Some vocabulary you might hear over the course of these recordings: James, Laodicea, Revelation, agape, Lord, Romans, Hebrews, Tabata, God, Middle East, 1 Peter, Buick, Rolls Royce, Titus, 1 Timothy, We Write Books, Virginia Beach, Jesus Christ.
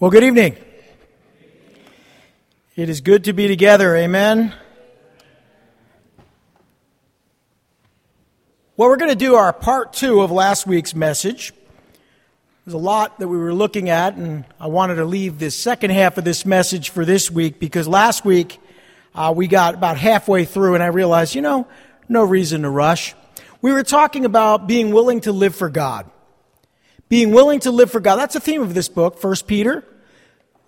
Well, good evening. It is good to be together. Amen. Well, we're going to do our part two of last week's message. There's a lot that we were looking at, and I wanted to leave the second half of this message for this week because last week we got about halfway through, and I realized, no reason to rush. We were talking about being willing to live for God. Being willing to live for God. That's the theme of this book, 1 Peter.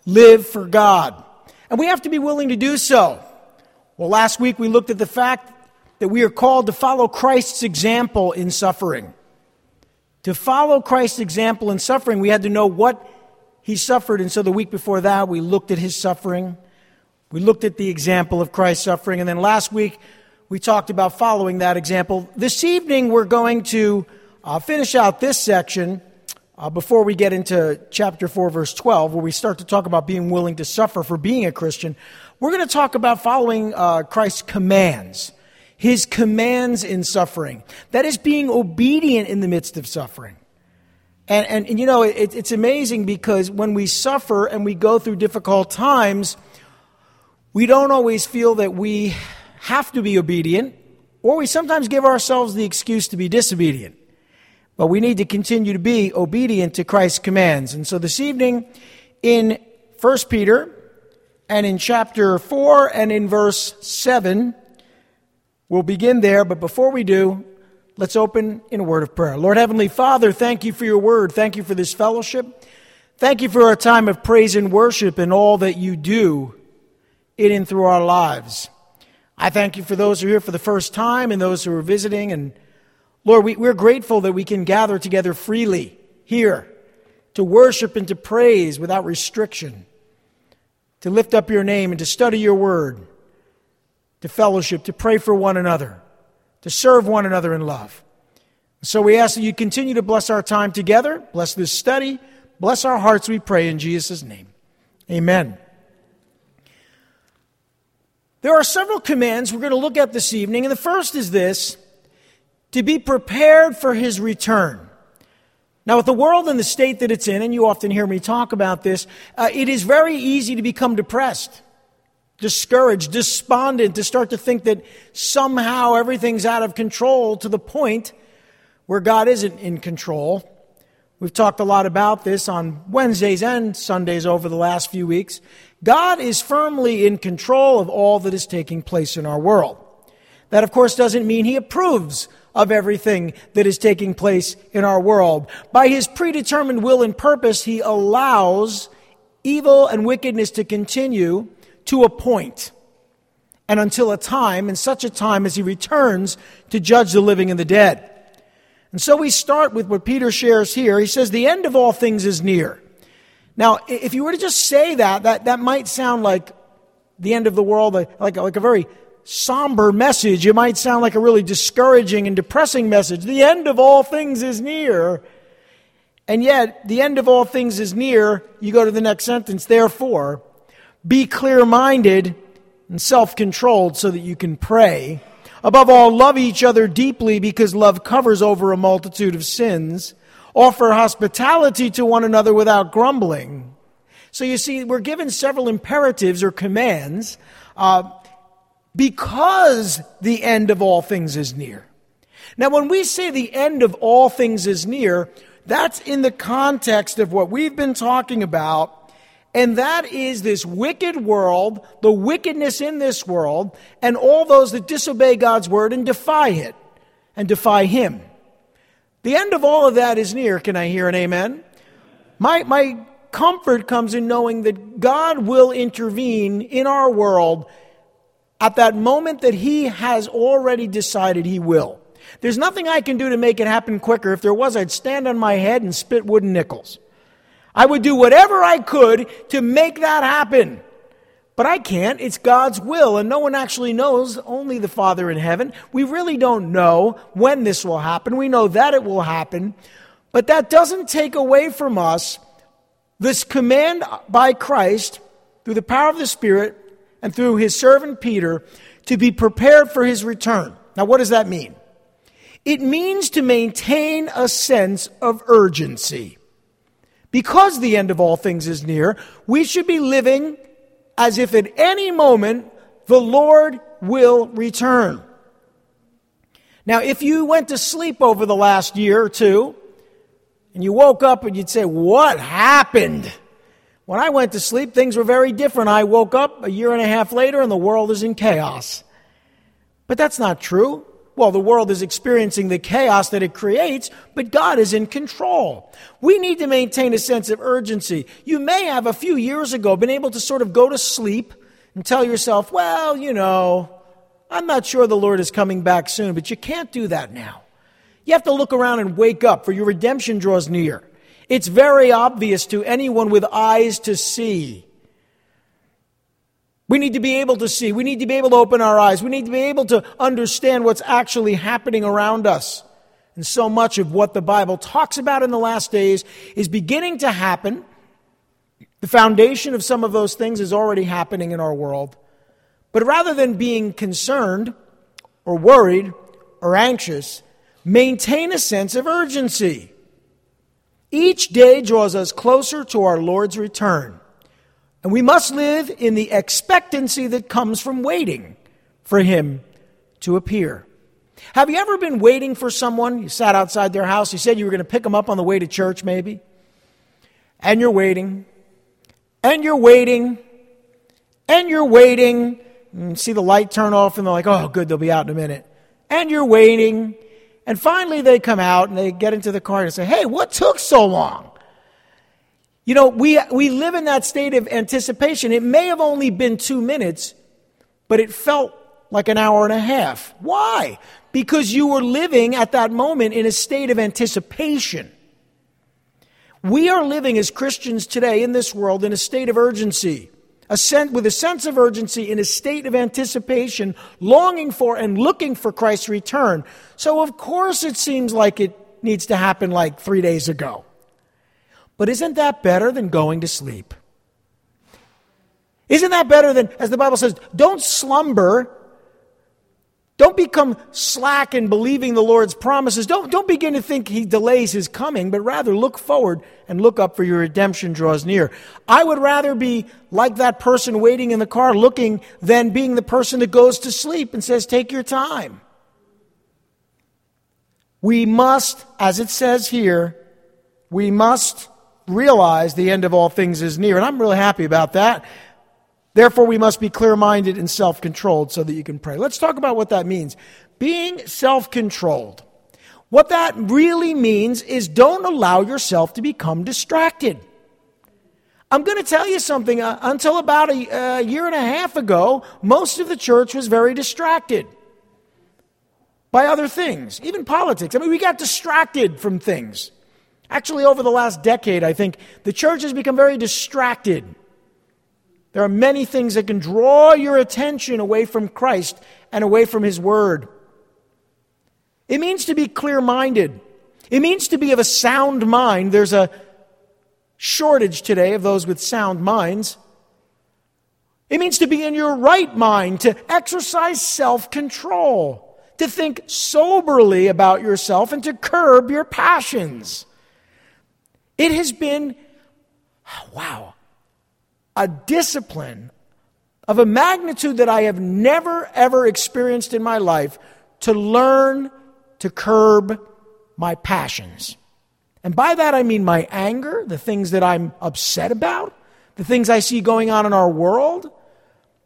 Live for God. And we have to be willing to do so. Well, last week we looked at the fact that we are called to follow Christ's example in suffering. To follow Christ's example in suffering, we had to know what he suffered. And so the week before that, we looked at his suffering. We looked at the example of Christ's suffering. And then last week, we talked about following that example. This evening, we're going to finish out this section before we get into chapter 4, verse 12, where we start to talk about being willing to suffer for being a Christian. We're going to talk about following Christ's commands. His commands in suffering. That is being obedient in the midst of suffering. And it's amazing because when we suffer and we go through difficult times, we don't always feel that we have to be obedient, or we sometimes give ourselves the excuse to be disobedient. But we need to continue to be obedient to Christ's commands. And so this evening in 1 Peter and in chapter 4 and in verse 7, we'll begin there, but before we do, let's open in a word of prayer. Lord Heavenly Father, thank you for your word. Thank you for this fellowship. Thank you for our time of praise and worship and all that you do in and through our lives. I thank you for those who are here for the first time and those who are visiting. And Lord, we're grateful that we can gather together freely here to worship and to praise without restriction, to lift up your name and to study your word, to fellowship, to pray for one another, to serve one another in love. So we ask that you continue to bless our time together, bless this study, bless our hearts, we pray in Jesus' name. Amen. There are several commands we're going to look at this evening, and the first is this: to be prepared for his return. Now, with the world and the state that it's in, and you often hear me talk about this, it is very easy to become depressed, discouraged, despondent, to start to think that somehow everything's out of control to the point where God isn't in control. We've talked a lot about this on Wednesdays and Sundays over the last few weeks. God is firmly in control of all that is taking place in our world. That, of course, doesn't mean he approves of everything that is taking place in our world. By his predetermined will and purpose, he allows evil and wickedness to continue to a point, and until a time, and such a time as he returns to judge the living and the dead. And so we start with what Peter shares here. He says, the end of all things is near. Now, if you were to just say that might sound like the end of the world, like a very somber message. It might sound like a really discouraging and depressing message. The end of all things is near. And yet, the end of all things is near. You go to the next sentence, therefore, be clear-minded and self-controlled so that you can pray. Above all, love each other deeply because love covers over a multitude of sins. Offer hospitality to one another without grumbling. So you see, we're given several imperatives or commands because the end of all things is near. Now, when we say the end of all things is near, that's in the context of what we've been talking about. And that is this wicked world, the wickedness in this world, and all those that disobey God's word and defy it, and defy him. The end of all of that is near. Can I hear an amen? My comfort comes in knowing that God will intervene in our world at that moment that he has already decided he will. There's nothing I can do to make it happen quicker. If there was, I'd stand on my head and spit wooden nickels. I would do whatever I could to make that happen. But I can't. It's God's will, and no one actually knows, only the Father in heaven. We really don't know when this will happen. We know that it will happen. But that doesn't take away from us this command by Christ, through the power of the Spirit, and through his servant Peter, to be prepared for his return. Now, what does that mean? It means to maintain a sense of urgency. because the end of all things is near, we should be living as if at any moment the Lord will return. Now, if you went to sleep over the last year or two, and you woke up and you'd say, what happened? When I went to sleep, things were very different. I woke up a year and a half later and the world is in chaos. But that's not true. Well, the world is experiencing the chaos that it creates, but God is in control. We need to maintain a sense of urgency. You may have a few years ago been able to sort of go to sleep and tell yourself, well, you know, I'm not sure the Lord is coming back soon, but you can't do that now. You have to look around and wake up, for your redemption draws near. It's very obvious to anyone with eyes to see. We need to be able to see. We need to be able to open our eyes. We need to be able to understand what's actually happening around us. And so much of what the Bible talks about in the last days is beginning to happen. The foundation of some of those things is already happening in our world. But rather than being concerned or worried or anxious, maintain a sense of urgency. Each day draws us closer to our Lord's return. And we must live in the expectancy that comes from waiting for Him to appear. Have you ever been waiting for someone? You sat outside their house. You said you were going to pick them up on the way to church, maybe. And you're waiting. And you're waiting. And you're waiting. And see the light turn off and they're like, oh, good, they'll be out in a minute. And you're waiting. And finally they come out and they get into the car and say, hey, what took so long? You know, we live in that state of anticipation. It may have only been 2 minutes, but it felt like an hour and a half. Why? Because you were living at that moment in a state of anticipation. We are living as Christians today in this world in a state of urgency, with a sense of urgency, in a state of anticipation, longing for and looking for Christ's return. So of course it seems like it needs to happen like 3 days ago. But isn't that better than going to sleep? Isn't that better than, as the Bible says, don't slumber. Don't become slack in believing the Lord's promises. Don't begin to think He delays His coming, but rather look forward and look up, for your redemption draws near. I would rather be like that person waiting in the car looking than being the person that goes to sleep and says, take your time. We must, as it says here, we must realize the end of all things is near, and I'm really happy about that. Therefore, we must be clear-minded and self-controlled so that you can pray. Let's talk about what that means. Being self-controlled. What that really means is don't allow yourself to become distracted. I'm going to tell you something. Until about a year and a half ago, most of the church was very distracted by other things, even politics. I mean, we got distracted from things. Actually, over the last decade, I think, the church has become very distracted. There are many things that can draw your attention away from Christ and away from His Word. It means to be clear-minded. It means to be of a sound mind. There's a shortage today of those with sound minds. It means to be in your right mind, to exercise self-control, to think soberly about yourself, and to curb your passions. It has been, wow, a discipline of a magnitude that I have never, ever experienced in my life, to learn to curb my passions. And by that I mean my anger, the things that I'm upset about, the things I see going on in our world.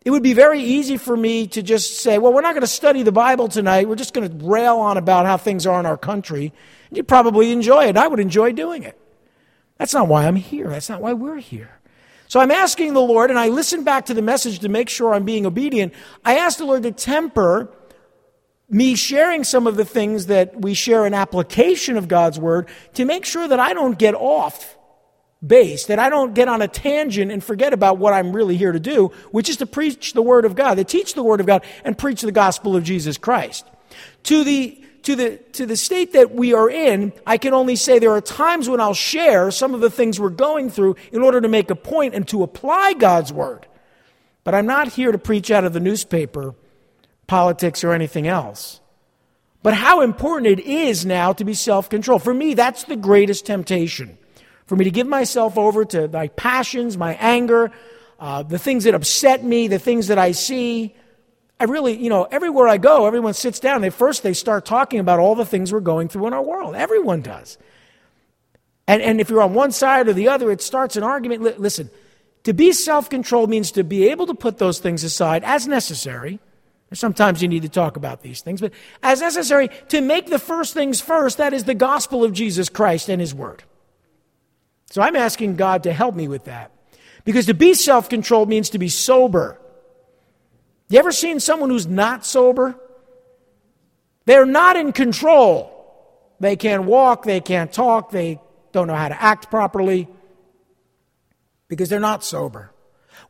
It would be very easy for me to just say, well, we're not going to study the Bible tonight. We're just going to rail on about how things are in our country. And you'd probably enjoy it. I would enjoy doing it. That's not why I'm here. That's not why we're here. So I'm asking the Lord, and I listen back to the message to make sure I'm being obedient. I ask the Lord to temper me sharing some of the things that we share in application of God's Word, to make sure that I don't get off base, that I don't get on a tangent and forget about what I'm really here to do, which is to preach the Word of God, to teach the Word of God, and preach the gospel of Jesus Christ. To the state that we are in, I can only say there are times when I'll share some of the things we're going through in order to make a point and to apply God's Word. But I'm not here to preach out of the newspaper, politics, or anything else. But how important it is now to be self-controlled. For me, that's the greatest temptation. for me to give myself over to my passions, my anger, the things that upset me, the things that I see. I really, everywhere I go, everyone sits down. At first, they start talking about all the things we're going through in our world. Everyone does. And if you're on one side or the other, it starts an argument. Listen, to be self-controlled means to be able to put those things aside as necessary. Sometimes you need to talk about these things, but as necessary to make the first things first, that is the gospel of Jesus Christ and his word. So I'm asking God to help me with that, because to be self-controlled means to be sober. You ever seen someone who's not sober? They're not in control. They can't walk, they can't talk, they don't know how to act properly because they're not sober.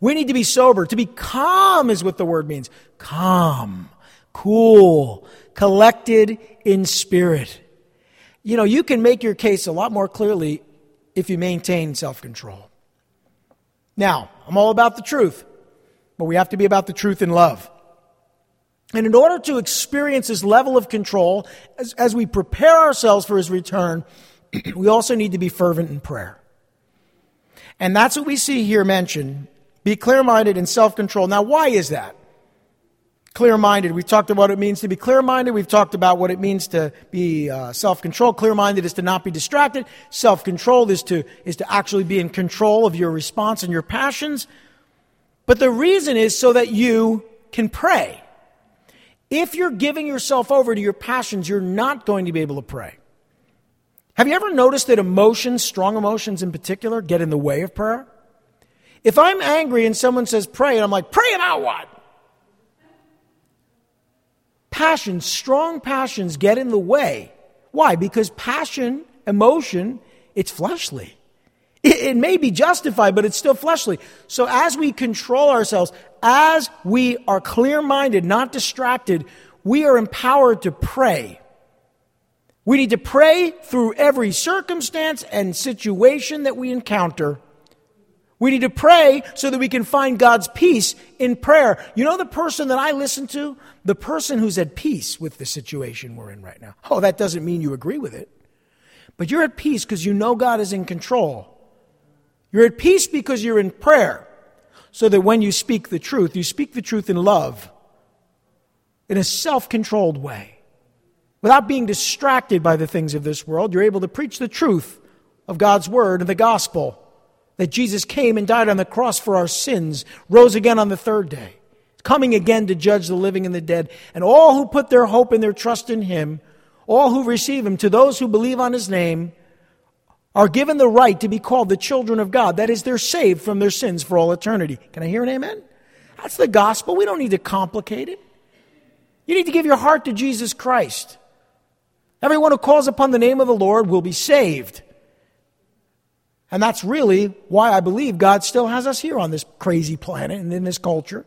We need to be sober. To be calm is what the word means. Calm, cool, collected in spirit. You can make your case a lot more clearly if you maintain self-control. Now, I'm all about the truth, but we have to be about the truth in love. And in order to experience this level of control, as we prepare ourselves for his return, we also need to be fervent in prayer. And that's what we see here mentioned. Be clear-minded and self-controlled. Now, why is that? Clear-minded. We've talked about what it means to be clear-minded. We've talked about what it means to be self-controlled. Clear-minded is to not be distracted. Self-controlled is to actually be in control of your response and your passions. But the reason is so that you can pray. If you're giving yourself over to your passions, you're not going to be able to pray. Have you ever noticed that emotions, strong emotions in particular, get in the way of prayer? If I'm angry and someone says pray, and I'm like, pray about what? Passions, strong passions get in the way. Why? Because passion, emotion, it's fleshly. It may be justified, but it's still fleshly. So as we control ourselves, as we are clear-minded, not distracted, we are empowered to pray. We need to pray through every circumstance and situation that we encounter. We need to pray so that we can find God's peace in prayer. The person that I listen to? The person who's at peace with the situation we're in right now. Oh, that doesn't mean you agree with it. But you're at peace because you know God is in control. You're at peace because you're in prayer. So that when you speak the truth in love. In a self-controlled way. Without being distracted by the things of this world, you're able to preach the truth of God's word and the gospel. That Jesus came and died on the cross for our sins, rose again on the third day, coming again to judge the living and the dead. And all who put their hope and their trust in him, all who receive him, to those who believe on his name, are given the right to be called the children of God. That is, they're saved from their sins for all eternity. Can I hear an amen? That's the gospel. We don't need to complicate it. You need to give your heart to Jesus Christ. Everyone who calls upon the name of the Lord will be saved. And that's really why I believe God still has us here on this crazy planet and in this culture.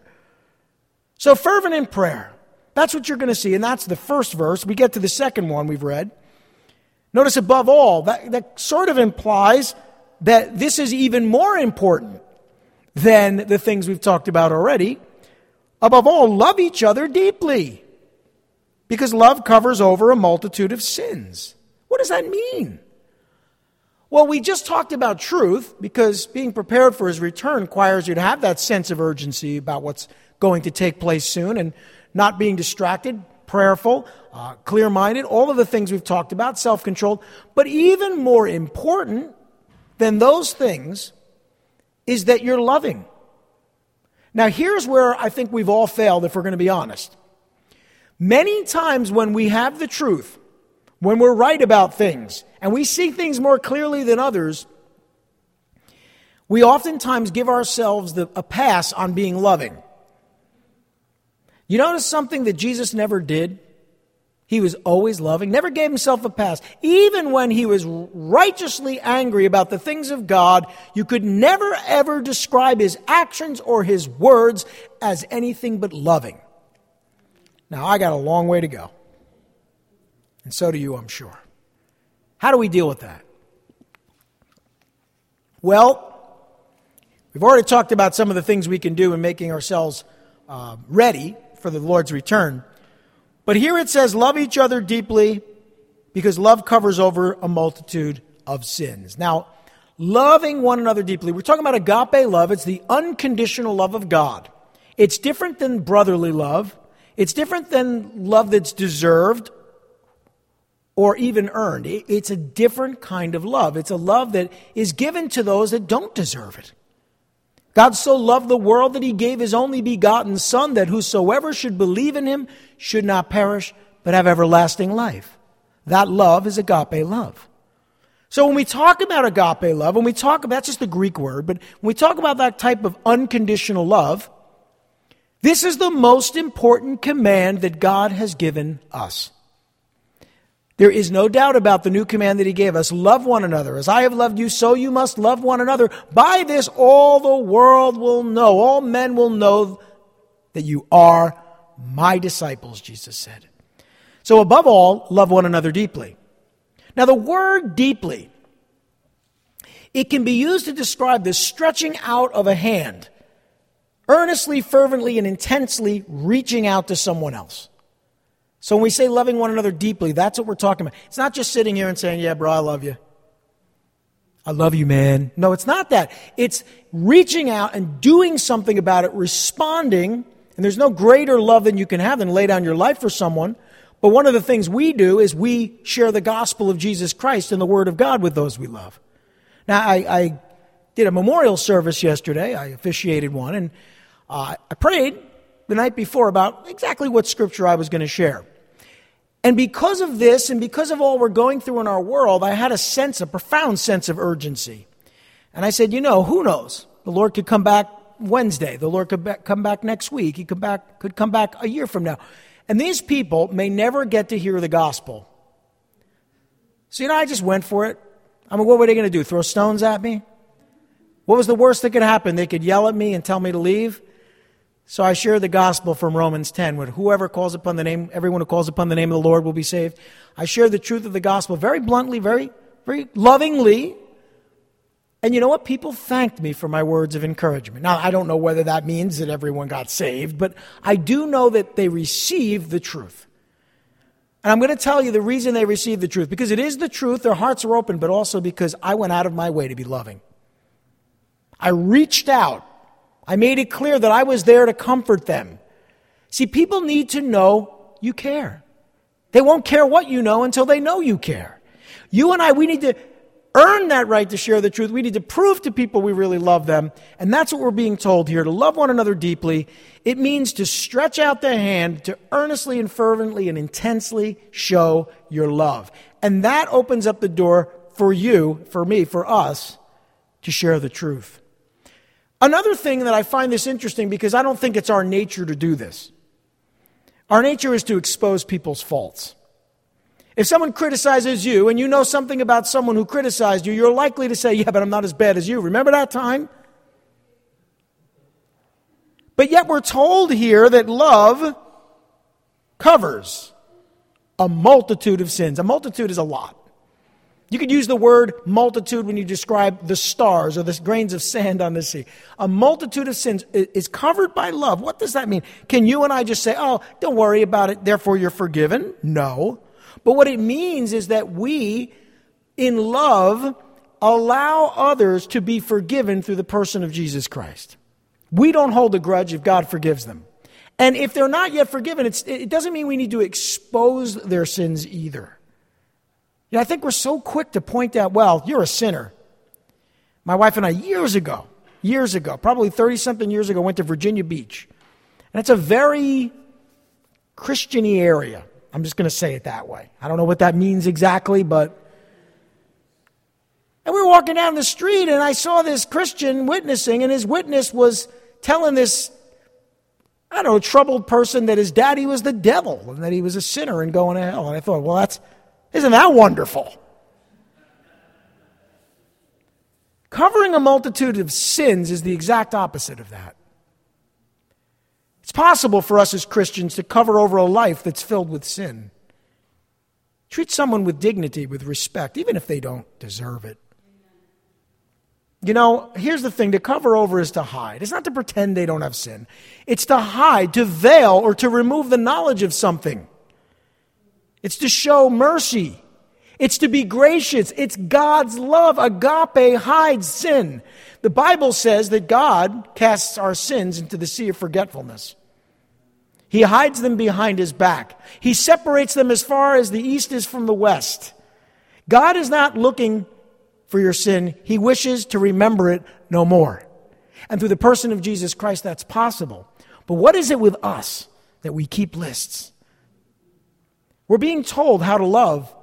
So fervent in prayer. That's what you're going to see. And that's the first verse. We get to the second one we've read. Notice above all, that sort of implies that this is even more important than the things we've talked about already. Above all, love each other deeply, because love covers over a multitude of sins. What does that mean? Well, we just talked about truth, because being prepared for his return requires you to have that sense of urgency about what's going to take place soon, and not being distracted, prayerful, clear-minded, all of the things we've talked about, self-controlled. But even more important than those things is that you're loving. Now, here's where I think we've all failed, if we're going to be honest. Many times when we have the truth, when we're right about things, and we see things more clearly than others, we oftentimes give ourselves a pass on being loving. You notice something that Jesus never did? He was always loving, never gave himself a pass. Even when he was righteously angry about the things of God, you could never ever describe his actions or his words as anything but loving. Now, I got a long way to go. And so do you, I'm sure. How do we deal with that? Well, we've already talked about some of the things we can do in making ourselves ready for the Lord's return. But here it says, love each other deeply, because love covers over a multitude of sins. Now, loving one another deeply. We're talking about agape love. It's the unconditional love of God. It's different than brotherly love. It's different than love that's deserved or even earned. It's a different kind of love. It's a love that is given to those that don't deserve it. God so loved the world that he gave his only begotten Son, that whosoever should believe in him should not perish, but have everlasting life. That love is agape love. So when we talk about agape love, when we talk about, that's just the Greek word, but when we talk about that type of unconditional love, this is the most important command that God has given us. There is no doubt about the new command that he gave us. Love one another. As I have loved you, so you must love one another. By this, all the world will know. All men will know that you are my disciples, Jesus said. So above all, love one another deeply. Now, the word deeply, it can be used to describe the stretching out of a hand, earnestly, fervently, and intensely reaching out to someone else. So when we say loving one another deeply, that's what we're talking about. It's not just sitting here and saying, yeah, bro, I love you. I love you, man. No, it's not that. It's reaching out and doing something about it, responding. And there's no greater love than you can have than lay down your life for someone. But one of the things we do is we share the gospel of Jesus Christ and the word of God with those we love. Now, I did a memorial service yesterday. I officiated one, and I prayed the night before about exactly what scripture I was going to share. And because of this and because of all we're going through in our world, I had a sense, a profound sense of urgency. And I said, you know, who knows? The Lord could come back Wednesday. The Lord could come back next week. He could come back a year from now. And these people may never get to hear the gospel. So, you know, I just went for it. I mean, what were they going to do? Throw stones at me? What was the worst that could happen? They could yell at me and tell me to leave. So I share the gospel from Romans 10, where whoever calls upon the name, everyone who calls upon the name of the Lord will be saved. I share the truth of the gospel very bluntly, very, very lovingly. And you know what? People thanked me for my words of encouragement. Now, I don't know whether that means that everyone got saved, but I do know that they received the truth. And I'm going to tell you the reason they received the truth, because it is the truth, their hearts are open, but also because I went out of my way to be loving. I reached out. I made it clear that I was there to comfort them. See, people need to know you care. They won't care what you know until they know you care. You and I, we need to earn that right to share the truth. We need to prove to people we really love them. And that's what we're being told here, to love one another deeply. It means to stretch out the hand, to earnestly and fervently and intensely show your love. And that opens up the door for you, for me, for us, to share the truth. Another thing that I find this interesting, because I don't think it's our nature to do this. Our nature is to expose people's faults. If someone criticizes you and you know something about someone who criticized you, you're likely to say, yeah, but I'm not as bad as you. Remember that time? But yet we're told here that love covers a multitude of sins. A multitude is a lot. You could use the word multitude when you describe the stars or the grains of sand on the sea. A multitude of sins is covered by love. What does that mean? Can you and I just say, oh, don't worry about it, therefore you're forgiven? No. But what it means is that we, in love, allow others to be forgiven through the person of Jesus Christ. We don't hold a grudge if God forgives them. And if they're not yet forgiven, it doesn't mean we need to expose their sins either. You know, I think we're so quick to point out, well, you're a sinner. My wife and I, years ago, probably 30-something years ago, went to Virginia Beach. And it's a very Christian-y area. I'm just going to say it that way. I don't know what that means exactly, but... And we were walking down the street, and I saw this Christian witnessing, and his witness was telling this, I don't know, troubled person that his daddy was the devil and that he was a sinner and going to hell. And I thought, well, that's... Isn't that wonderful? Covering a multitude of sins is the exact opposite of that. It's possible for us as Christians to cover over a life that's filled with sin. Treat someone with dignity, with respect, even if they don't deserve it. You know, here's the thing, to cover over is to hide. It's not to pretend they don't have sin. It's to hide, to veil, or to remove the knowledge of something. It's to show mercy. It's to be gracious. It's God's love. Agape hides sin. The Bible says that God casts our sins into the sea of forgetfulness. He hides them behind his back. He separates them as far as the east is from the west. God is not looking for your sin. He wishes to remember it no more. And through the person of Jesus Christ, that's possible. But what is it with us that we keep lists? We're being told how to love.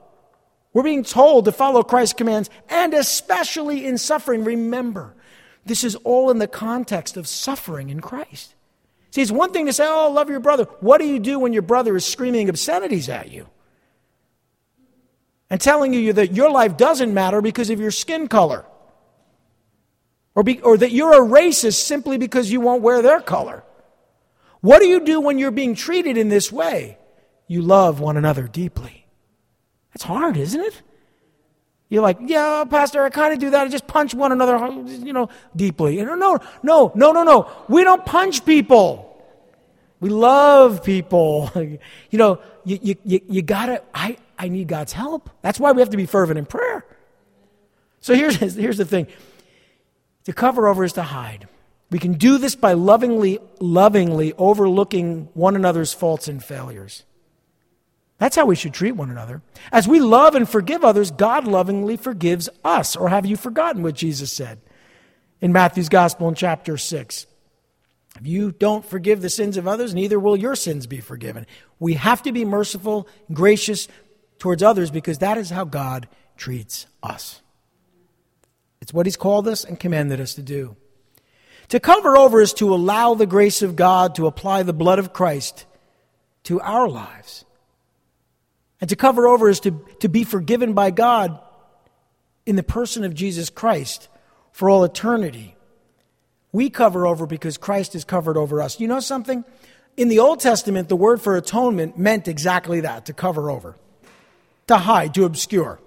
We're being told to follow Christ's commands, and especially in suffering. Remember, this is all in the context of suffering in Christ. See, it's one thing to say, oh, love your brother. What do you do when your brother is screaming obscenities at you and telling you that your life doesn't matter because of your skin color, or that you're a racist simply because you won't wear their color? What do you do when you're being treated in this way? You love one another deeply. It's hard, isn't it? You're like, yeah, Pastor, I kind of do that. I just punch one another, deeply. No. We don't punch people. We love people. You gotta. I need God's help. That's why we have to be fervent in prayer. So here's the thing. To cover over is to hide. We can do this by lovingly overlooking one another's faults and failures. That's how we should treat one another. As we love and forgive others, God lovingly forgives us. Or have you forgotten what Jesus said in Matthew's Gospel in chapter 6? If you don't forgive the sins of others, neither will your sins be forgiven. We have to be merciful, gracious towards others, because that is how God treats us. It's what he's called us and commanded us to do. To cover over is to allow the grace of God to apply the blood of Christ to our lives. And to cover over is to be forgiven by God in the person of Jesus Christ for all eternity. We cover over because Christ has covered over us. You know something? In the Old Testament, the word for atonement meant exactly that, to cover over, to hide, to obscure.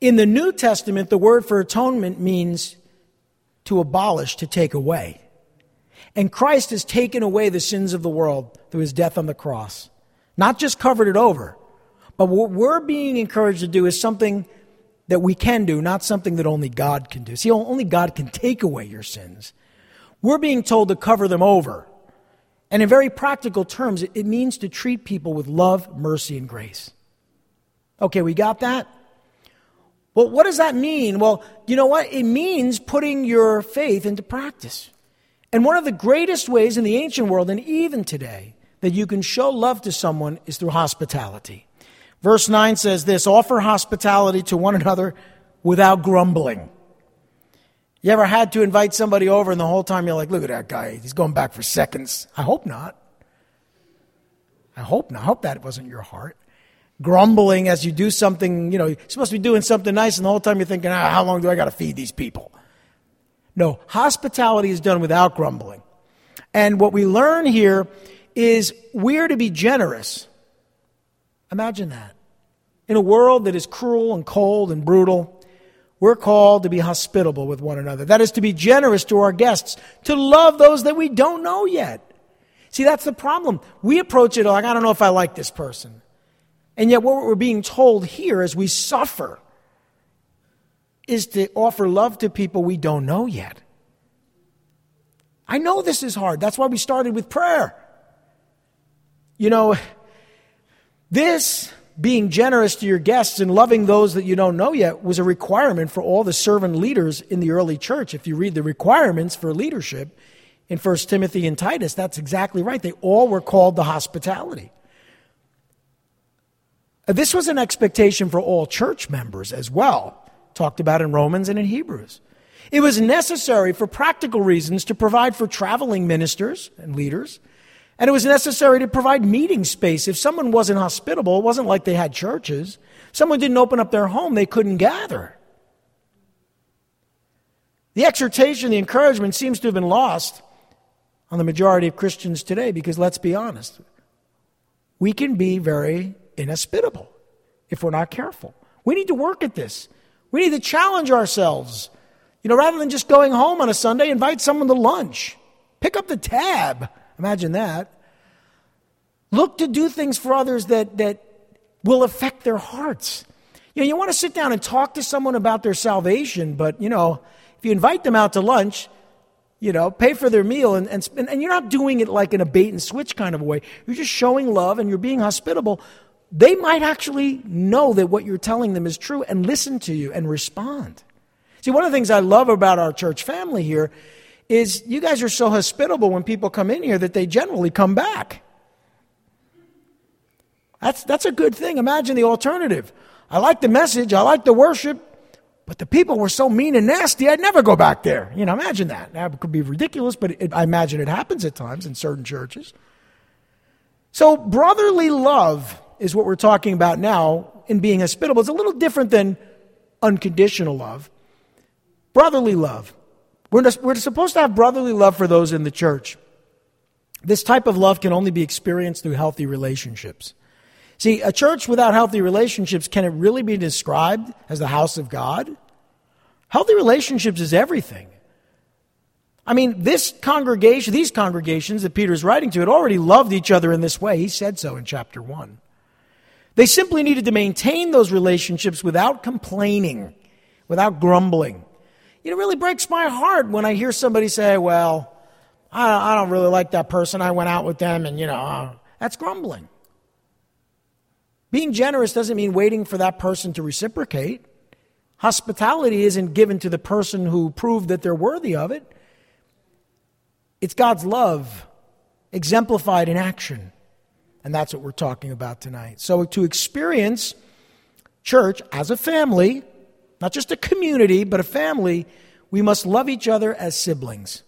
In the New Testament, the word for atonement means to abolish, to take away. And Christ has taken away the sins of the world through his death on the cross. Not just covered it over, but what we're being encouraged to do is something that we can do, not something that only God can do. See, only God can take away your sins. We're being told to cover them over. And in very practical terms, it means to treat people with love, mercy, and grace. Okay, we got that? Well, what does that mean? Well, you know what? It means putting your faith into practice. And one of the greatest ways in the ancient world, and even today, that you can show love to someone is through hospitality. Verse 9 says this: offer hospitality to one another without grumbling. You ever had to invite somebody over and the whole time you're like, look at that guy, he's going back for seconds? I hope not. I hope not. I hope that wasn't your heart. Grumbling as you do something, you're supposed to be doing something nice, and the whole time you're thinking, how long do I got to feed these people? No, hospitality is done without grumbling. And what we learn here is we're to be generous. Imagine that. In a world that is cruel and cold and brutal, we're called to be hospitable with one another. That is, to be generous to our guests, to love those that we don't know yet. See, that's the problem. We approach it like, I don't know if I like this person. And yet what we're being told here as we suffer is to offer love to people we don't know yet. I know this is hard. That's why we started with prayer. This being generous to your guests and loving those that you don't know yet was a requirement for all the servant leaders in the early church. If you read the requirements for leadership in 1 Timothy and Titus, that's exactly right. They all were called to hospitality. This was an expectation for all church members as well, talked about in Romans and in Hebrews. It was necessary for practical reasons to provide for traveling ministers and leaders. And it was necessary to provide meeting space. If someone wasn't hospitable, it wasn't like they had churches. Someone didn't open up their home, they couldn't gather. The exhortation, the encouragement seems to have been lost on the majority of Christians today because, let's be honest, we can be very inhospitable if we're not careful. We need to work at this. We need to challenge ourselves. Rather than just going home on a Sunday, invite someone to lunch. Pick up the tab. Imagine that. Look to do things for others that will affect their hearts. You know, you want to sit down and talk to someone about their salvation, but, you know, if you invite them out to lunch, you know, pay for their meal, and you're not doing it like in a bait-and-switch kind of a way. You're just showing love, and you're being hospitable. They might actually know that what you're telling them is true and listen to you and respond. See, one of the things I love about our church family here is you guys are so hospitable when people come in here that they generally come back. That's a good thing. Imagine the alternative. I like the message. I like the worship. But the people were so mean and nasty, I'd never go back there. You know, imagine that. Now, it could be ridiculous, but I imagine it happens at times in certain churches. So brotherly love is what we're talking about now in being hospitable. It's a little different than unconditional love. Brotherly love. We're supposed to have brotherly love for those in the church. This type of love can only be experienced through healthy relationships. See, a church without healthy relationships, can it really be described as the house of God? Healthy relationships is everything. I mean, this congregation, these congregations that Peter's writing to had already loved each other in this way. He said so in chapter 1. They simply needed to maintain those relationships without complaining, without grumbling. It really breaks my heart when I hear somebody say, well, I don't really like that person. I went out with them, and, you know, that's grumbling. Being generous doesn't mean waiting for that person to reciprocate. Hospitality isn't given to the person who proved that they're worthy of it. It's God's love exemplified in action. And that's what we're talking about tonight. So to experience church as a family, not just a community, but a family, we must love each other as siblings.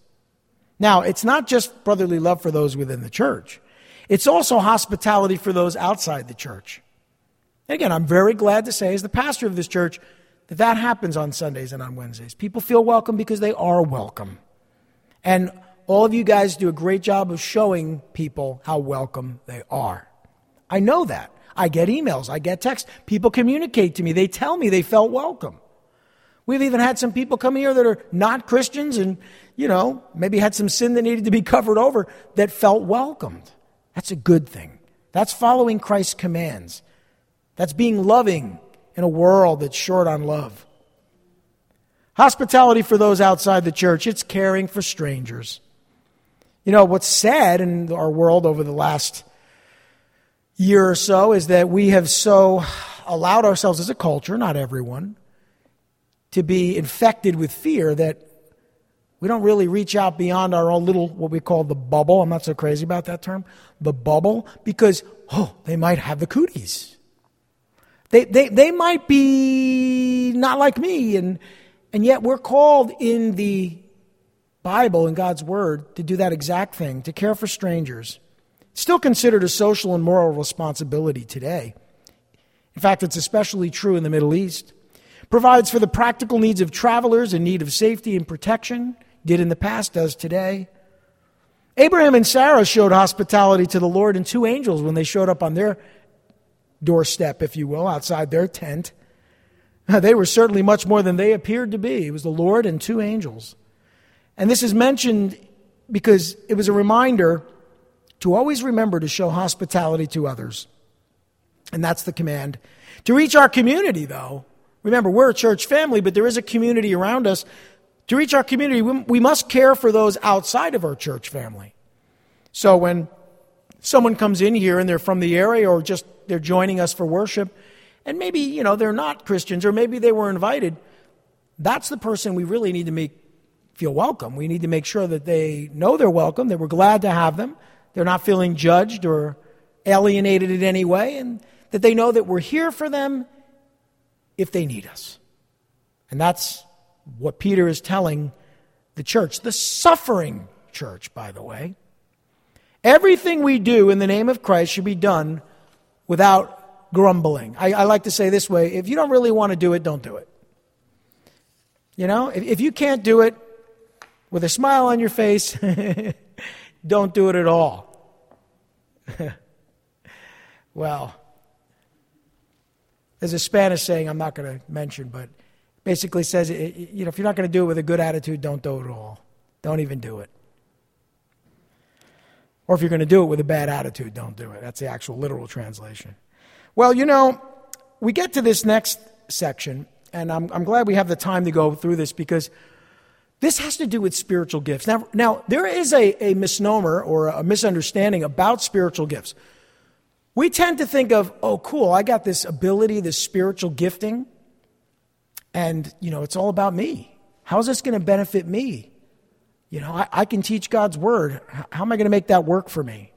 Now, it's not just brotherly love for those within the church. It's also hospitality for those outside the church. And again, I'm very glad to say, as the pastor of this church, that happens on Sundays and on Wednesdays. People feel welcome because they are welcome. And all of you guys do a great job of showing people how welcome they are. I know that. I get emails. I get texts. People communicate to me. They tell me they felt welcome. We've even had some people come here that are not Christians and, you know, maybe had some sin that needed to be covered over that felt welcomed. That's a good thing. That's following Christ's commands. That's being loving in a world that's short on love. Hospitality for those outside the church, it's caring for strangers. You know, what's sad in our world over the last year or so is that we have so allowed ourselves as a culture, not everyone, to be infected with fear that we don't really reach out beyond our own little, what we call the bubble. I'm not so crazy about that term, the bubble, because, oh, they might have the cooties. They might be not like me, and yet we're called in the Bible, in God's Word, to do that exact thing, to care for strangers. Still considered a social and moral responsibility today. In fact, it's especially true in the Middle East. Provides for the practical needs of travelers in need of safety and protection, did in the past, does today. Abraham and Sarah showed hospitality to the Lord and two angels when they showed up on their doorstep, if you will, outside their tent. They were certainly much more than they appeared to be. It was the Lord and two angels. And this is mentioned because it was a reminder to always remember to show hospitality to others. And that's the command. To reach our community, though, remember, we're a church family, but there is a community around us. To reach our community, we must care for those outside of our church family. So when someone comes in here and they're from the area or just they're joining us for worship, and maybe, you know, they're not Christians or maybe they were invited, that's the person we really need to make feel welcome. We need to make sure that they know they're welcome, that we're glad to have them, they're not feeling judged or alienated in any way, and that they know that we're here for them if they need us. And that's what Peter is telling the church, the suffering church, by the way. Everything we do in the name of Christ should be done without grumbling. I like to say this way, if you don't really want to do it, don't do it. You know, if you can't do it with a smile on your face, don't do it at all. Well, there's a Spanish saying I'm not going to mention, but basically says, you know, if you're not going to do it with a good attitude, don't do it at all. Don't even do it. Or if you're going to do it with a bad attitude, don't do it. That's the actual literal translation. Well, you know, we get to this next section, and I'm glad we have the time to go through this because this has to do with spiritual gifts. Now there is a misnomer or a misunderstanding about spiritual gifts. We tend to think of, oh, cool, I got this ability, this spiritual gifting, and, you know, it's all about me. How's this going to benefit me? You know, I can teach God's word. How am I going to make that work for me?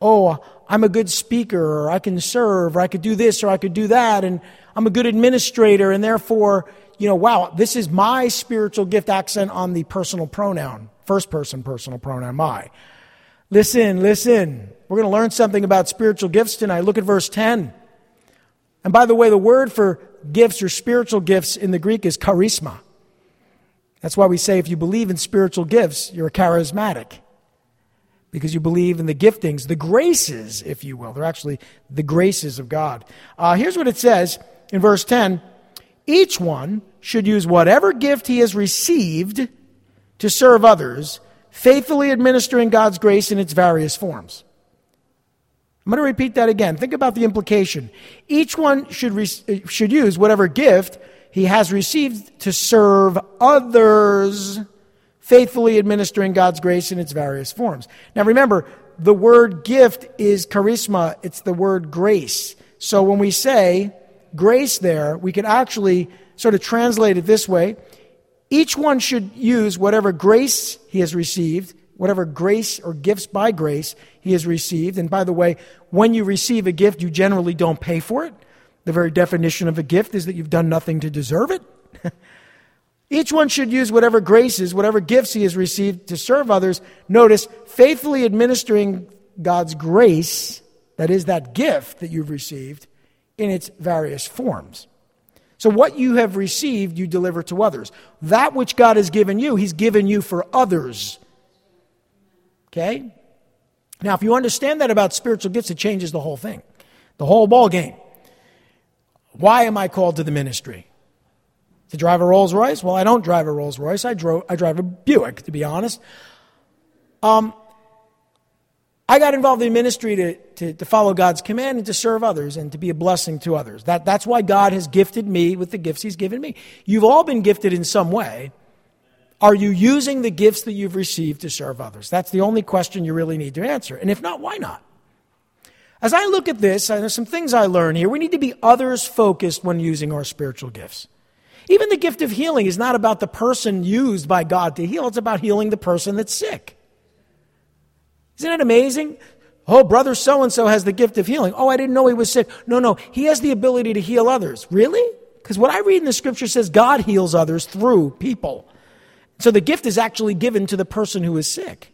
Oh, I'm a good speaker, or I can serve, or I could do this, or I could do that, and I'm a good administrator, and therefore, you know, wow, this is my spiritual gift. Accent on the personal pronoun, first person personal pronoun, my. Listen. We're going to learn something about spiritual gifts tonight. Look at verse 10. And by the way, the word for gifts or spiritual gifts in the Greek is charisma. That's why we say if you believe in spiritual gifts, you're a charismatic, because you believe in the giftings, the graces, if you will. They're actually the graces of God. Here's what it says in verse 10. Each one should use whatever gift he has received to serve others, faithfully administering God's grace in its various forms. I'm going to repeat that again. Think about the implication. Each one should use whatever gift he has received to serve others, faithfully administering God's grace in its various forms. Now remember, the word gift is charisma. It's the word grace. So when we say grace there, we could actually sort of translate it this way. Each one should use whatever grace he has received, whatever grace or gifts by grace he has received. And by the way, when you receive a gift, you generally don't pay for it. The very definition of a gift is that you've done nothing to deserve it. Each one should use whatever graces, whatever gifts he has received to serve others. Notice, faithfully administering God's grace, that is that gift that you've received, in its various forms. So what you have received, you deliver to others. That which God has given you, he's given you for others. Okay? Now, if you understand that about spiritual gifts, it changes the whole thing, the whole ball game. Why am I called to the ministry? To drive a Rolls Royce? Well, I don't drive a Rolls Royce. I drive a Buick, to be honest. I got involved in ministry to follow God's command and to serve others and to be a blessing to others. That's why God has gifted me with the gifts he's given me. You've all been gifted in some way. Are you using the gifts that you've received to serve others? That's the only question you really need to answer. And if not, why not? As I look at this, there's some things I learn here. We need to be others-focused when using our spiritual gifts. Even the gift of healing is not about the person used by God to heal. It's about healing the person that's sick. Isn't it amazing? Oh, brother so-and-so has the gift of healing. Oh, I didn't know he was sick. No, he has the ability to heal others. Really? Because what I read in the scripture says God heals others through people. So the gift is actually given to the person who is sick.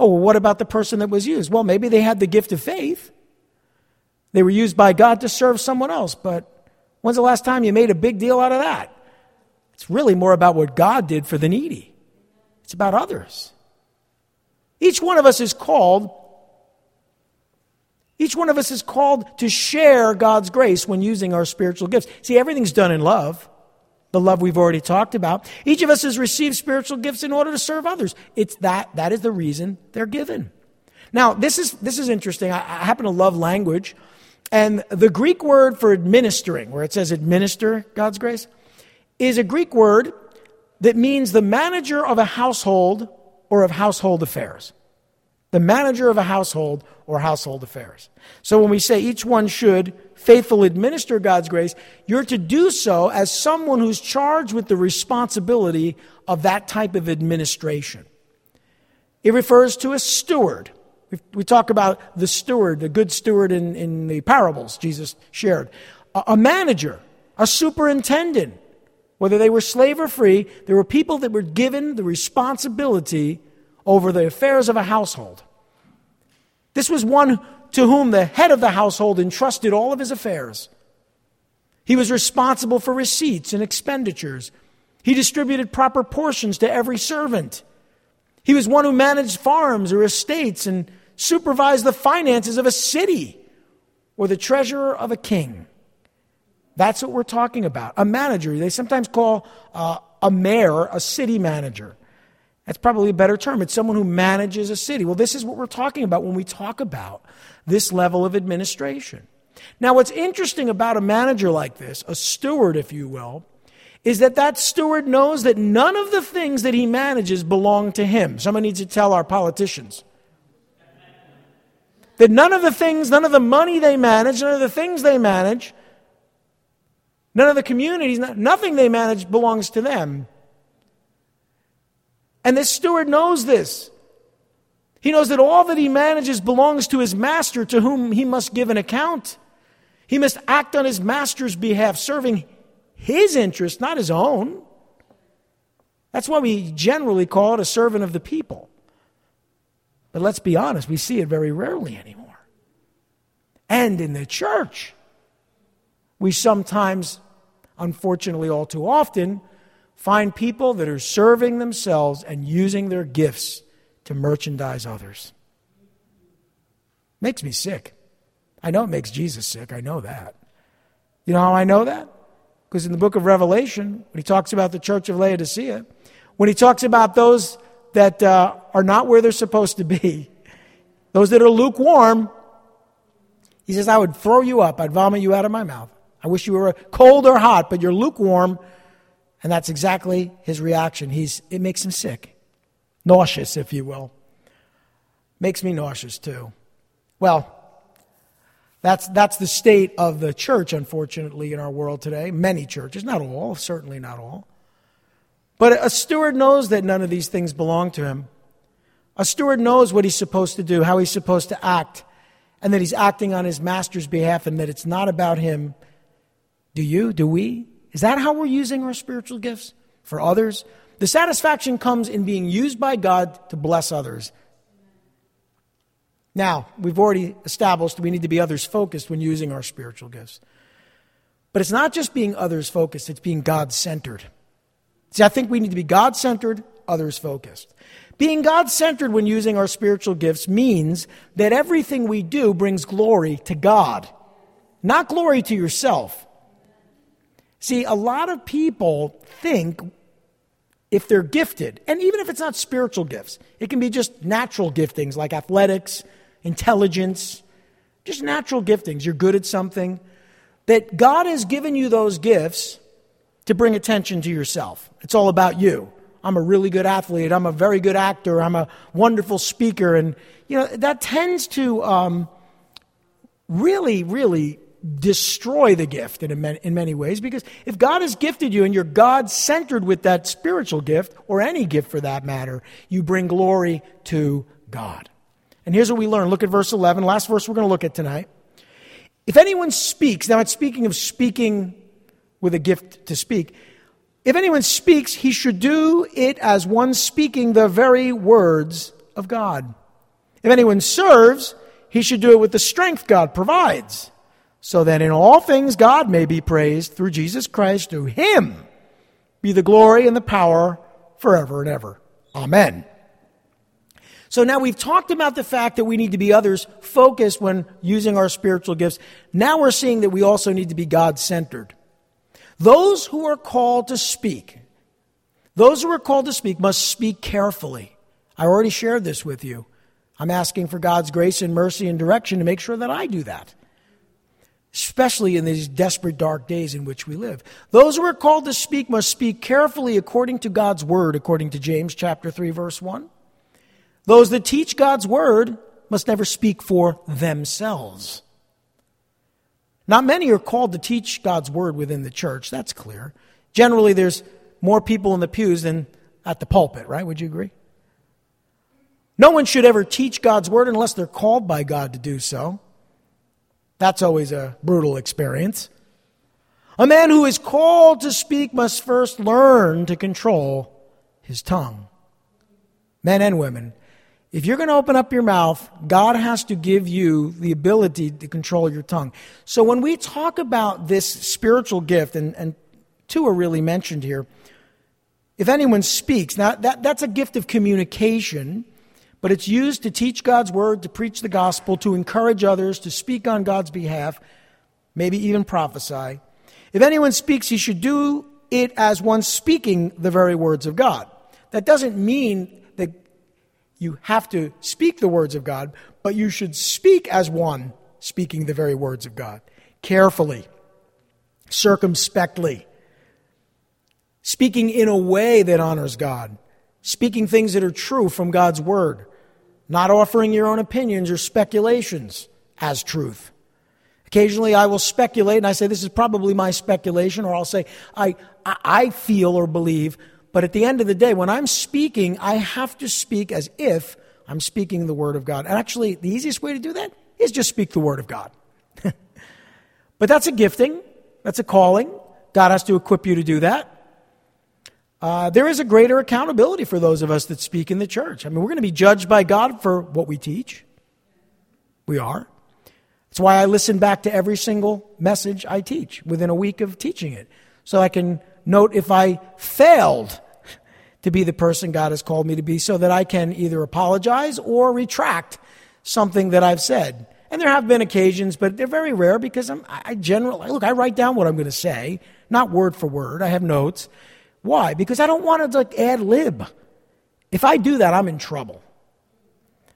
Oh, well, what about the person that was used? Well, maybe they had the gift of faith. They were used by God to serve someone else, but when's the last time you made a big deal out of that? It's really more about what God did for the needy. It's about others. Each one of us is called to share God's grace when using our spiritual gifts. See, everything's done in love, the love we've already talked about. Each of us has received spiritual gifts in order to serve others. It's that is the reason they're given. Now, this is interesting. I happen to love language. And the Greek word for administering, where it says administer God's grace, is a Greek word that means the manager of a household or of household affairs. The manager of a household or household affairs. So when we say each one should faithfully administer God's grace, you're to do so as someone who's charged with the responsibility of that type of administration. It refers to a steward. We talk about the steward, the good steward in the parables Jesus shared. A manager, a superintendent, whether they were slave or free, there were people that were given the responsibility over the affairs of a household. This was one to whom the head of the household entrusted all of his affairs. He was responsible for receipts and expenditures. He distributed proper portions to every servant. He was one who managed farms or estates and supervised the finances of a city or the treasurer of a king. That's what we're talking about. A manager. They sometimes call a mayor a city manager. That's probably a better term. It's someone who manages a city. Well, this is what we're talking about when we talk about this level of administration. Now, what's interesting about a manager like this, a steward, if you will, is that that steward knows that none of the things that he manages belong to him. Someone needs to tell our politicians that none of the things, none of the money they manage, none of the things they manage, none of the communities, nothing they manage belongs to them. And this steward knows this. He knows that all that he manages belongs to his master, to whom he must give an account. He must act on his master's behalf, serving his interest, not his own. That's why we generally call it a servant of the people. But let's be honest, we see it very rarely anymore. And in the church, we sometimes, unfortunately all too often, find people that are serving themselves and using their gifts to merchandise others. Makes me sick. I know it makes Jesus sick. I know that. You know how I know that? Because in the book of Revelation, when he talks about the church of Laodicea, when he talks about those that are not where they're supposed to be, those that are lukewarm, he says, I would throw you up. I'd vomit you out of my mouth. I wish you were cold or hot, but you're lukewarm. And that's exactly his reaction. It makes him sick. Nauseous, if you will. Makes me nauseous too. Well, that's the state of the church, unfortunately, in our world today. Many churches, not all, certainly not all. But a steward knows that none of these things belong to him. A steward knows what he's supposed to do, how he's supposed to act, and that he's acting on his master's behalf and that it's not about him. Do you? Do we? Is that how we're using our spiritual gifts for others? The satisfaction comes in being used by God to bless others. Now, we've already established we need to be others-focused when using our spiritual gifts. But it's not just being others-focused, it's being God-centered. See, I think we need to be God-centered, others-focused. Being God-centered when using our spiritual gifts means that everything we do brings glory to God, not glory to yourself. See, a lot of people think if they're gifted, and even if it's not spiritual gifts, it can be just natural giftings like athletics, intelligence, just natural giftings. You're good at something. That God has given you those gifts to bring attention to yourself. It's all about you. I'm a really good athlete. I'm a very good actor. I'm a wonderful speaker. And, you know, that tends to really destroy the gift in many ways, because if God has gifted you and you're God-centered with that spiritual gift, or any gift for that matter, you bring glory to God. And here's what we learn. Look at verse 11, last verse we're going to look at tonight. If anyone speaks, now it's speaking of speaking with a gift to speak. If anyone speaks, he should do it as one speaking the very words of God. If anyone serves, he should do it with the strength God provides, so that in all things God may be praised through Jesus Christ. To him be the glory and the power forever and ever. Amen. So now we've talked about the fact that we need to be others-focused when using our spiritual gifts. Now we're seeing that we also need to be God-centered. Those who are called to speak, must speak carefully. I already shared this with you. I'm asking for God's grace and mercy and direction to make sure that I do that, especially in these desperate, dark days in which we live. Those who are called to speak must speak carefully according to God's word, according to James chapter 3, verse 1. Those that teach God's word must never speak for themselves. Not many are called to teach God's word within the church, that's clear. Generally, there's more people in the pews than at the pulpit, right? Would you agree? No one should ever teach God's word unless they're called by God to do so. That's always a brutal experience. A man who is called to speak must first learn to control his tongue. Men and women, if you're going to open up your mouth, God has to give you the ability to control your tongue. So when we talk about this spiritual gift, and two are really mentioned here, if anyone speaks, now that's a gift of communication, but it's used to teach God's word, to preach the gospel, to encourage others, to speak on God's behalf, maybe even prophesy. If anyone speaks, he should do it as one speaking the very words of God. That doesn't mean that you have to speak the words of God, but you should speak as one speaking the very words of God. Carefully, circumspectly, speaking in a way that honors God, speaking things that are true from God's word, not offering your own opinions or speculations as truth. Occasionally I will speculate and I say, this is probably my speculation, or I'll say, I feel or believe. But at the end of the day, when I'm speaking, I have to speak as if I'm speaking the word of God. And actually, the easiest way to do that is just speak the word of God. But that's a gifting. That's a calling. God has to equip you to do that. There is a greater accountability for those of us that speak in the church. I mean, we're going to be judged by God for what we teach. We are. That's why I listen back to every single message I teach within a week of teaching it, so I can note if I failed to be the person God has called me to be, so that I can either apologize or retract something that I've said. And there have been occasions, but they're very rare, because I generally write down what I'm going to say, not word for word. I have notes. Why? Because I don't want to ad lib. If I do that, I'm in trouble.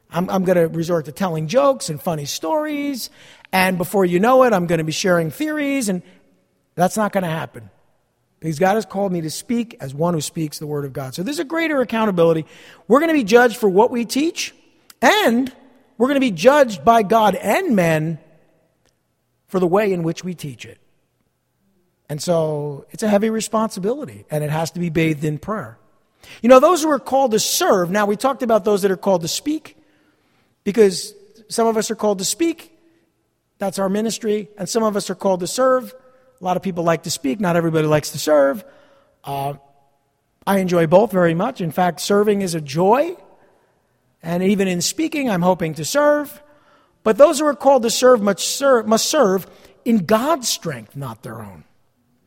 I'm going to resort to telling jokes and funny stories, and before you know it, I'm going to be sharing theories, and that's not going to happen. Because God has called me to speak as one who speaks the word of God. So there's a greater accountability. We're going to be judged for what we teach, and we're going to be judged by God and men for the way in which we teach it. And so it's a heavy responsibility, and it has to be bathed in prayer. You know, those who are called to serve, now we talked about those that are called to speak, because some of us are called to speak, that's our ministry, and some of us are called to serve. A lot of people like to speak. Not everybody likes to serve. I enjoy both very much. In fact, serving is a joy. And even in speaking, I'm hoping to serve. But those who are called to serve must serve in God's strength, not their own.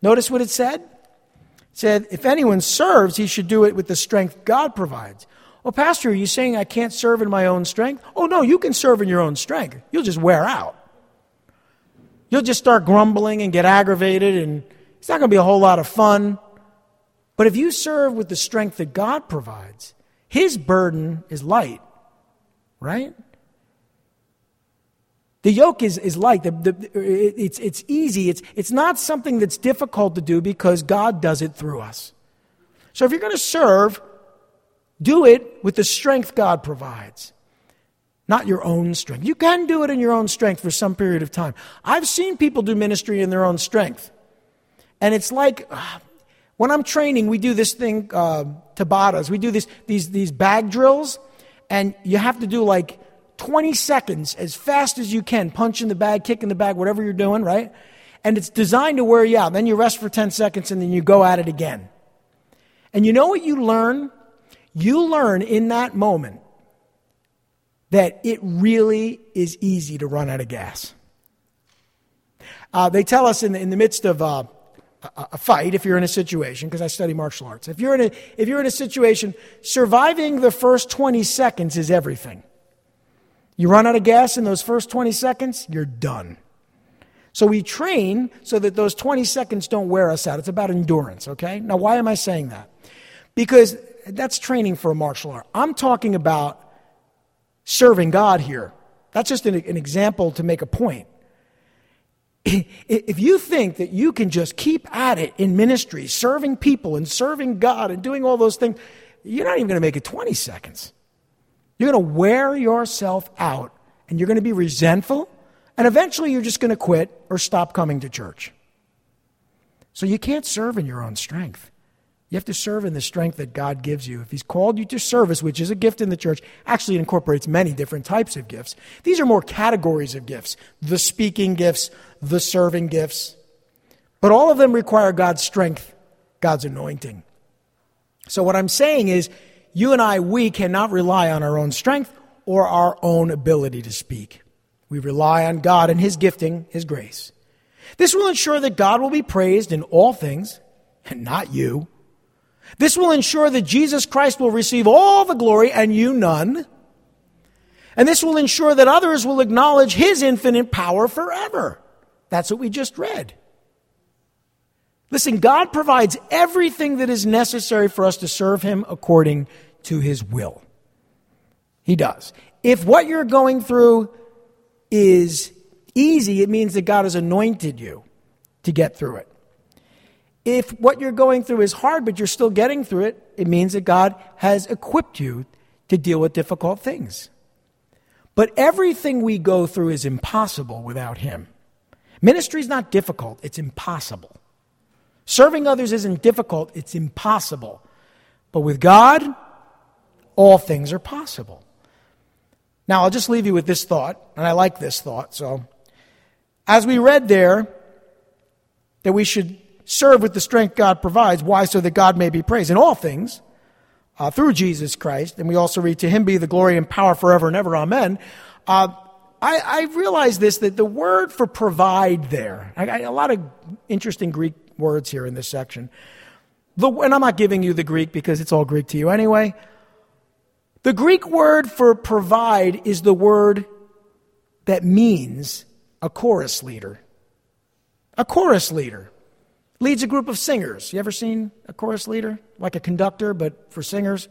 Notice what it said? It said, if anyone serves, he should do it with the strength God provides. Oh, Pastor, are you saying I can't serve in my own strength? Oh, no, you can serve in your own strength. You'll just wear out. You'll just start grumbling and get aggravated, and it's not going to be a whole lot of fun. But if you serve with the strength that God provides, his burden is light, right? The yoke is light. It's easy. It's not something that's difficult to do, because God does it through us. So if you're going to serve, do it with the strength God provides. Not your own strength. You can do it in your own strength for some period of time. I've seen people do ministry in their own strength. And it's like, when I'm training, we do this thing, Tabatas. We do these bag drills, and you have to do like 20 seconds as fast as you can, punch in the bag, kick in the bag, whatever you're doing, right? And it's designed to wear you out. Then you rest for 10 seconds, and then you go at it again. And you know what you learn? You learn in that moment that it really is easy to run out of gas. They tell us in the midst of a fight, if you're in a situation, because I study martial arts, if you're in a situation, surviving the first 20 seconds is everything. You run out of gas in those first 20 seconds, you're done. So we train so that those 20 seconds don't wear us out. It's about endurance, okay? Now, why am I saying that? Because that's training for a martial art. I'm talking about serving God here. That's just an example to make a point. If you think that you can just keep at it in ministry, serving people and serving God and doing all those things, you're not even going to make it 20 seconds. You're going to wear yourself out, and you're going to be resentful, and eventually you're just going to quit or stop coming to church. So you can't serve in your own strength. You have to serve in the strength that God gives you. If he's called you to service, which is a gift in the church, actually it incorporates many different types of gifts. These are more categories of gifts, the speaking gifts, the serving gifts. But all of them require God's strength, God's anointing. So what I'm saying is, you and I, we cannot rely on our own strength or our own ability to speak. We rely on God and his gifting, his grace. This will ensure that God will be praised in all things, and not you. This will ensure that Jesus Christ will receive all the glory and you none. And this will ensure that others will acknowledge his infinite power forever. That's what we just read. Listen, God provides everything that is necessary for us to serve him according to his will. He does. If what you're going through is easy, it means that God has anointed you to get through it. If what you're going through is hard, but you're still getting through it, it means that God has equipped you to deal with difficult things. But everything we go through is impossible without Him. Ministry is not difficult, it's impossible. Serving others isn't difficult, it's impossible. But with God, all things are possible. Now, I'll just leave you with this thought, and I like this thought. So, as we read there, that we should serve with the strength God provides. Why? So that God may be praised in all things through Jesus Christ. And we also read, to Him be the glory and power forever and ever. Amen. I realized this, that the word for provide there, I got a lot of interesting Greek words here in this section. And I'm not giving you the Greek because it's all Greek to you anyway. The Greek word for provide is the word that means a chorus leader. A chorus leader leads a group of singers. You ever seen a chorus leader? Like a conductor, but for singers.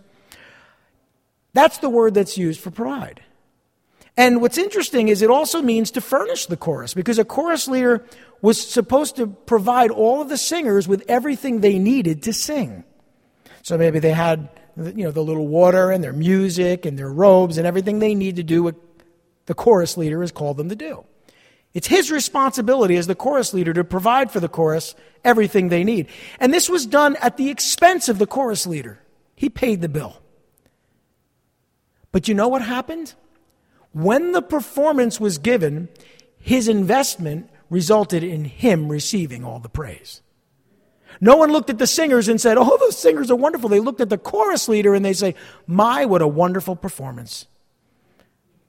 That's the word that's used for provide. And what's interesting is it also means to furnish the chorus, because a chorus leader was supposed to provide all of the singers with everything they needed to sing. So maybe they had, the little water and their music and their robes and everything they need to do what the chorus leader has called them to do. It's his responsibility as the chorus leader to provide for the chorus everything they need. And this was done at the expense of the chorus leader. He paid the bill. But you know what happened? When the performance was given, his investment resulted in him receiving all the praise. No one looked at the singers and said, oh, those singers are wonderful. They looked at the chorus leader and they say, my, what a wonderful performance.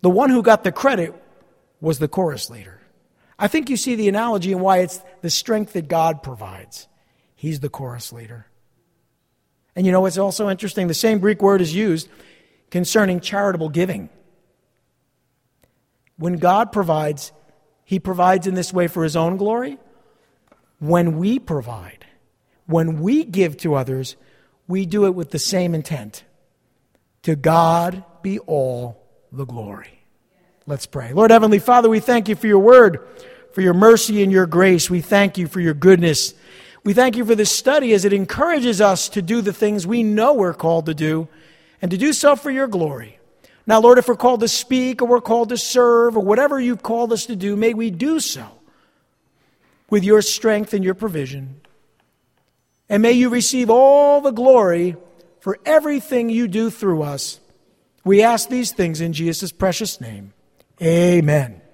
The one who got the credit was the chorus leader. I think you see the analogy and why it's the strength that God provides. He's the chorus leader. And you know, it's also interesting. The same Greek word is used concerning charitable giving. When God provides, He provides in this way for His own glory. When we provide, when we give to others, we do it with the same intent. To God be all the glory. Let's pray. Lord Heavenly Father, we thank You for Your word, for Your mercy and Your grace. We thank You for Your goodness. We thank You for this study as it encourages us to do the things we know we're called to do, and to do so for Your glory. Now, Lord, if we're called to speak or we're called to serve or whatever You've called us to do, may we do so with Your strength and Your provision. And may You receive all the glory for everything You do through us. We ask these things in Jesus' precious name. Amen.